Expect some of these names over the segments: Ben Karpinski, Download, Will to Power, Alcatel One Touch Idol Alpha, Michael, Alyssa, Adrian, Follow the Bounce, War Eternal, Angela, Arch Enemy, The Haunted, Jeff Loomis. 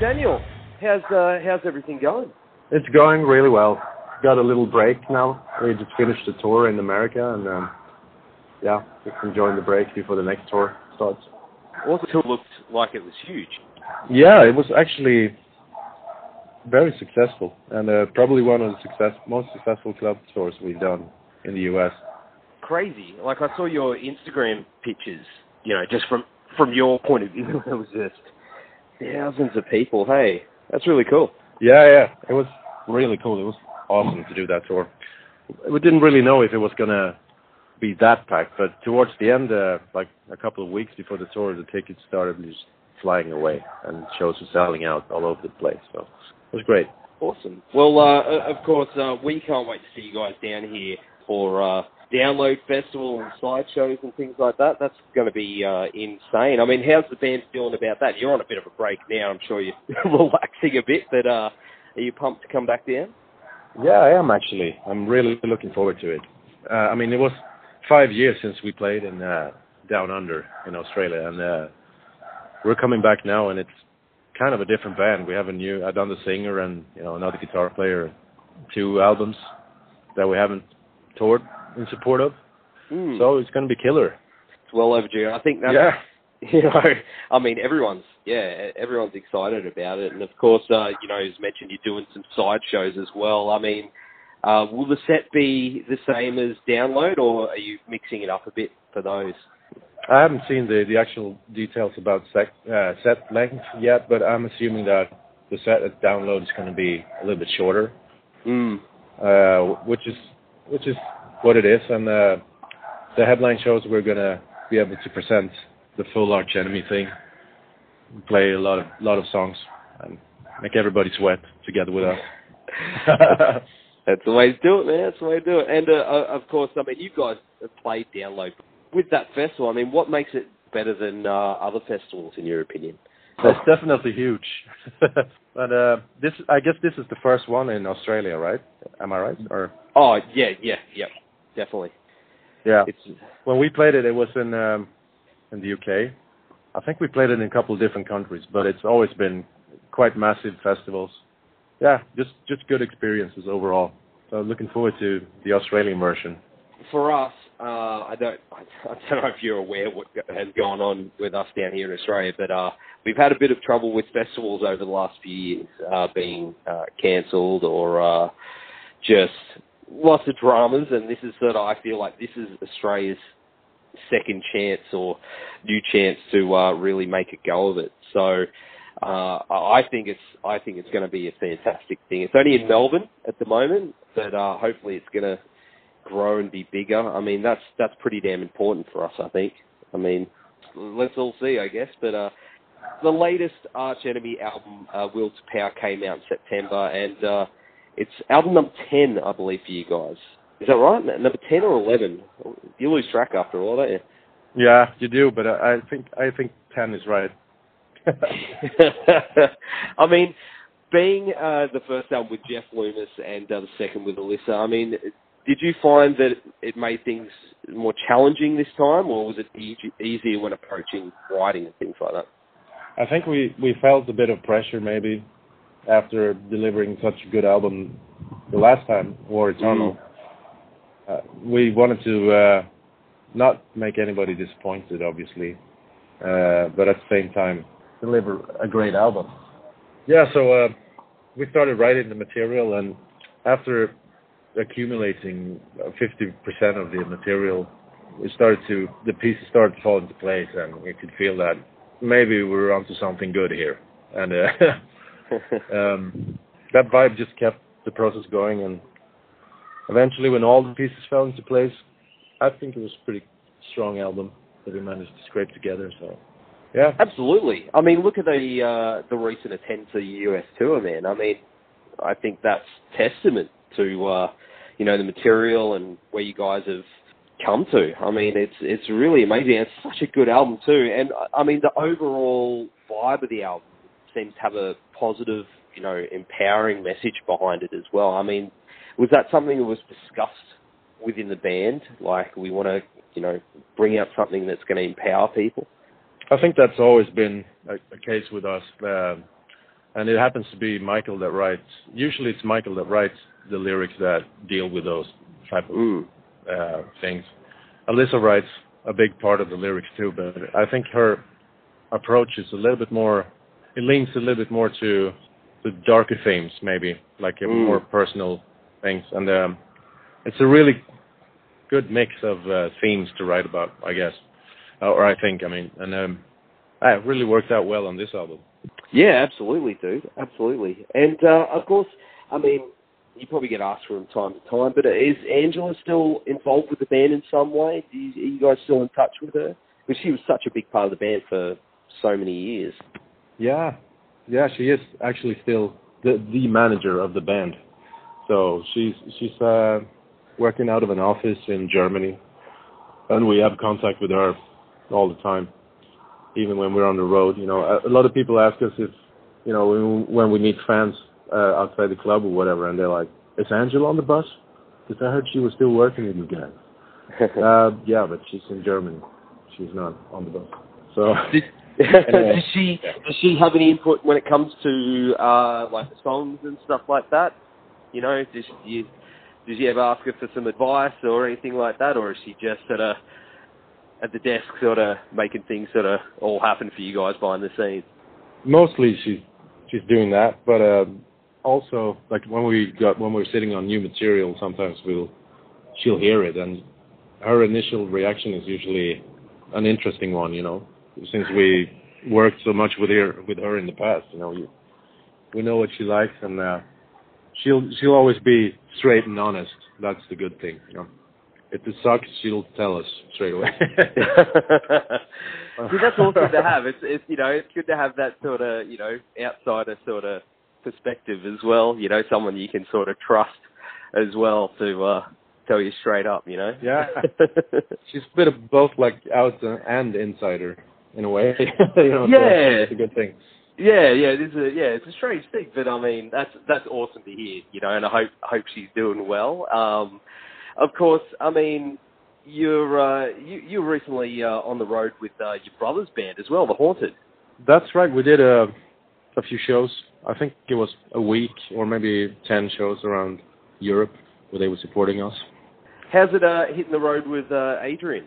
Daniel, how's everything going? It's going really well. Got a little break now. We just finished a tour in America, and yeah, just enjoying the break before the next tour starts. Also, the tour looked like it was huge. Yeah, it was actually very successful, and probably one of the most successful club tours we've done in the US. Crazy. Like, I saw your Instagram pictures, you know, just from your point of view. It was just thousands of people. Hey, that's really cool. Yeah, it was really cool. It was awesome to do that tour. We didn't really know if it was going to be that packed, but towards the end, like a couple of weeks before the tour, the tickets started just flying away, and shows were selling out all over the place, so it was great. Awesome. Well, of course, we can't wait to see you guys down here for Download Festival and slideshows and things like that. That's going to be insane. I mean, how's the band feeling about that? You're on a bit of a break now. I'm sure you're relaxing a bit, but are you pumped to come back down? Yeah, I am actually. I'm really looking forward to it. I mean, it was 5 years since we played in Down Under in Australia, and we're coming back now, and it's kind of a different band. We have I've done the singer and, you know, another guitar player, 2 albums that we haven't toured in support of. Mm. So it's going to be killer. It's well overdue. I think that's... Yeah. You know, I mean, everyone's excited about it. And, of course, you know, as mentioned, you're doing some sideshows as well. I mean, will the set be the same as Download, or are you mixing it up a bit for those? I haven't seen the actual details about set length yet, but I'm assuming that the set at Download is going to be a little bit shorter, which is what it is. And the headline shows we're going to be able to present the full Arch Enemy thing. We play a lot of songs and make everybody sweat together with us. That's the way to do it, man. That's the way to do it. And of course, I mean, you guys have played Download with that festival. I mean, what makes it better than other festivals, in your opinion? That's definitely huge. But I guess this is the first one in Australia, right? Am I right? Or yeah, definitely. Yeah. When we played it, it was in the UK. I think we played it in a couple of different countries, but it's always been quite massive festivals. Yeah, just good experiences overall. So looking forward to the Australian version. For us, I don't know if you're aware what has gone on with us down here in Australia, but we've had a bit of trouble with festivals over the last few years being cancelled or just lots of dramas, and this is sort of, I feel like this is Australia's second chance or new chance to really make a go of it. So I think it's going to be a fantastic thing. It's only in Melbourne at the moment, but hopefully it's going to grow and be bigger. I mean, that's pretty damn important for us, I think. I mean, let's all see, I guess. But the latest Arch Enemy album, Will to Power, came out in September, and it's album number 10, I believe, for you guys. Is that right? Number 10 or 11? You lose track after all, don't you? Yeah, you do, but I think 10 is right. I mean, being the first album with Jeff Loomis and the second with Alyssa, I mean, did you find that it made things more challenging this time, or was it easier when approaching writing and things like that? I think we felt a bit of pressure maybe after delivering such a good album the last time, War Eternal. We wanted to not make anybody disappointed, obviously, but at the same time deliver a great album. Yeah, so we started writing the material, and after accumulating 50% of the material, the pieces started to fall into place, and we could feel that maybe we were onto something good here. And That vibe just kept the process going, and eventually when all the pieces fell into place, I think it was a pretty strong album that we managed to scrape together. So, yeah. Absolutely. I mean, look at the recent attempt to the US tour, man. I mean, I think that's testament to, you know, the material and where you guys have come to. I mean, it's really amazing. It's such a good album too. And I mean, the overall vibe of the album seems to have a positive, you know, empowering message behind it as well. I mean, was that something that was discussed within the band? Like, we want to, you know, bring out something that's going to empower people? I think that's always been a case with us. And it happens to be Michael that writes, usually it's Michael that writes the lyrics that deal with those type of things. Alyssa writes a big part of the lyrics too, but I think her approach is a little bit more, it leans a little bit more to the darker themes maybe, like more personal things. And it's a really good mix of themes to write about, I guess. Or I think, I mean, and it really worked out well on this album. Yeah, absolutely, dude. Absolutely. And, of course, I mean, you probably get asked from time to time, but is Angela still involved with the band in some way? Are you guys still in touch with her? Because she was such a big part of the band for so many years. Yeah, she is actually still the manager of the band. So she's working out of an office in Germany, and we have contact with her all the time, even when we're on the road. You know, a lot of people ask us if, you know, when we meet fans outside the club or whatever, and they're like, "Is Angela on the bus? Because I heard she was still working with you guys." Yeah, but she's in Germany. She's not on the bus. So does she have any input when it comes to like the songs and stuff like that? You know, did you ever ask her for some advice or anything like that, or is she just at the desk sort of making things sort of all happen for you guys behind the scenes? Mostly she's doing that, but also like when we're sitting on new material, sometimes she'll hear it, and her initial reaction is usually an interesting one, you know, since we worked so much with her in the past, you know, we know what she likes, and she'll always be straight and honest. That's the good thing, you know. If it sucks, she'll tell us straight away. See, that's awesome to have. It's you know, it's good to have that sort of, you know, outsider sort of perspective as well. You know, someone you can sort of trust as well to tell you straight up. You know. Yeah. She's a bit of both, like out and insider in a way. You know, yeah. It's a good thing. Yeah, it's a strange thing, but I mean, that's awesome to hear, you know, and I hope she's doing well. Of course, I mean, you're recently on the road with your brother's band as well, The Haunted. That's right. We did a few shows. I think it was a week or maybe 10 shows around Europe where they were supporting us. How's it hitting the road with Adrian?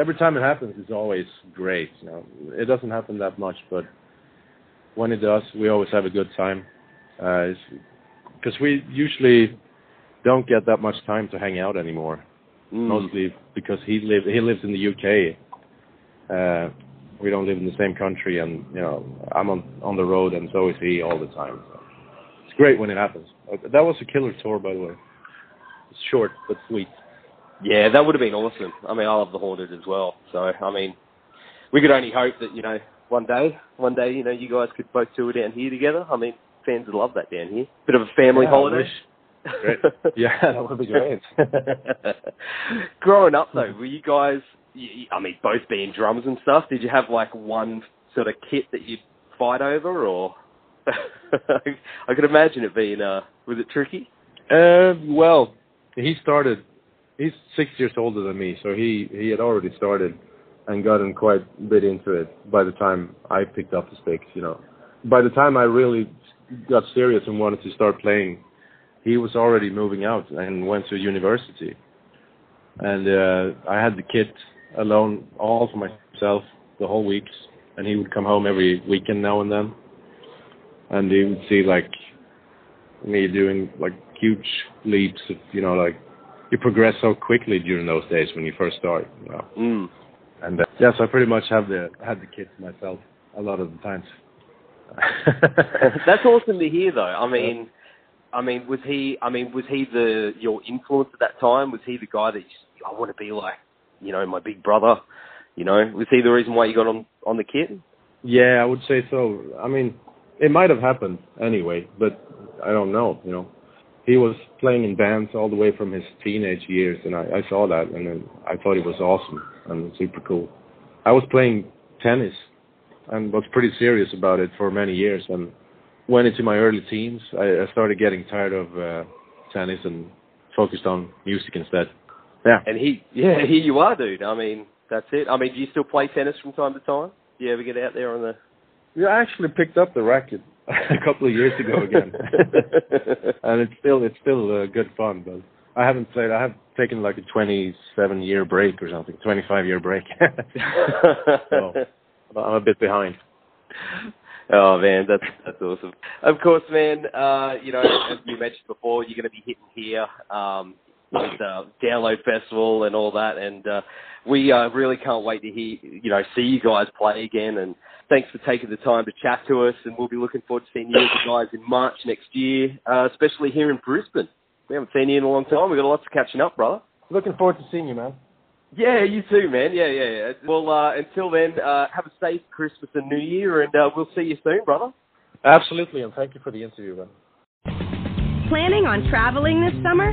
Every time it happens, it's always great. You know, it doesn't happen that much, but when it does, we always have a good time, because we usually don't get that much time to hang out anymore. Mostly because he lives in the UK. We don't live in the same country, and you know, I'm on the road, and so is he all the time. So it's great when it happens. That was a killer tour, by the way. It's short but sweet. Yeah, that would have been awesome. I mean, I love The Haunted as well. So I mean, we could only hope that, you know, One day, you know, you guys could both tour down here together. I mean, fans would love that down here. Bit of a family holiday. Great. Yeah, that would be great. Growing up, though, were you guys, I mean, both being drummers and stuff, did you have, like, one sort of kit that you'd fight over, or? I could imagine it being, was it tricky? Well, he's 6 years older than me, so he had already started and gotten quite a bit into it by the time I picked up the sticks, you know. By the time I really got serious and wanted to start playing, he was already moving out and went to university. And I had the kit alone, all for myself, the whole weeks. And he would come home every weekend now and then. And he would see, like, me doing, like, huge leaps of, you know, like, you progress so quickly during those days when you first start, you know. And yes, I pretty much had the kit myself a lot of the times. That's awesome to hear, though. I mean, was he your influence at that time? Was he the guy that I want to be like? You know, my big brother. You know, was he the reason why you got on the kit? Yeah, I would say so. I mean, it might have happened anyway, but I don't know. You know, he was playing in bands all the way from his teenage years, and I saw that, and then I thought he was awesome and super cool. I was playing tennis and was pretty serious about it for many years, and went into my early teens. I started getting tired of tennis and focused on music instead. Yeah. And here you are, dude. I mean, that's it. I mean, do you still play tennis from time to time? Do you ever get out there on the... Yeah, I actually picked up the racket a couple of years ago again. And it's still good fun, but I haven't played. I have taken like a 27-year break or something, 25-year break. So, I'm a bit behind. Oh, man, that's awesome. Of course, man, you know, as you mentioned before, you're going to be hitting here with Download Festival and all that, and we really can't wait to see you guys play again, and thanks for taking the time to chat to us, and we'll be looking forward to seeing you guys in March next year, especially here in Brisbane. We haven't seen you in a long time. We've got lots of catching up, brother. Looking forward to seeing you, man. Yeah, you too, man. Yeah. Well, until then, have a safe Christmas and New Year, and we'll see you soon, brother. Absolutely, and thank you for the interview, man. Planning on traveling this summer?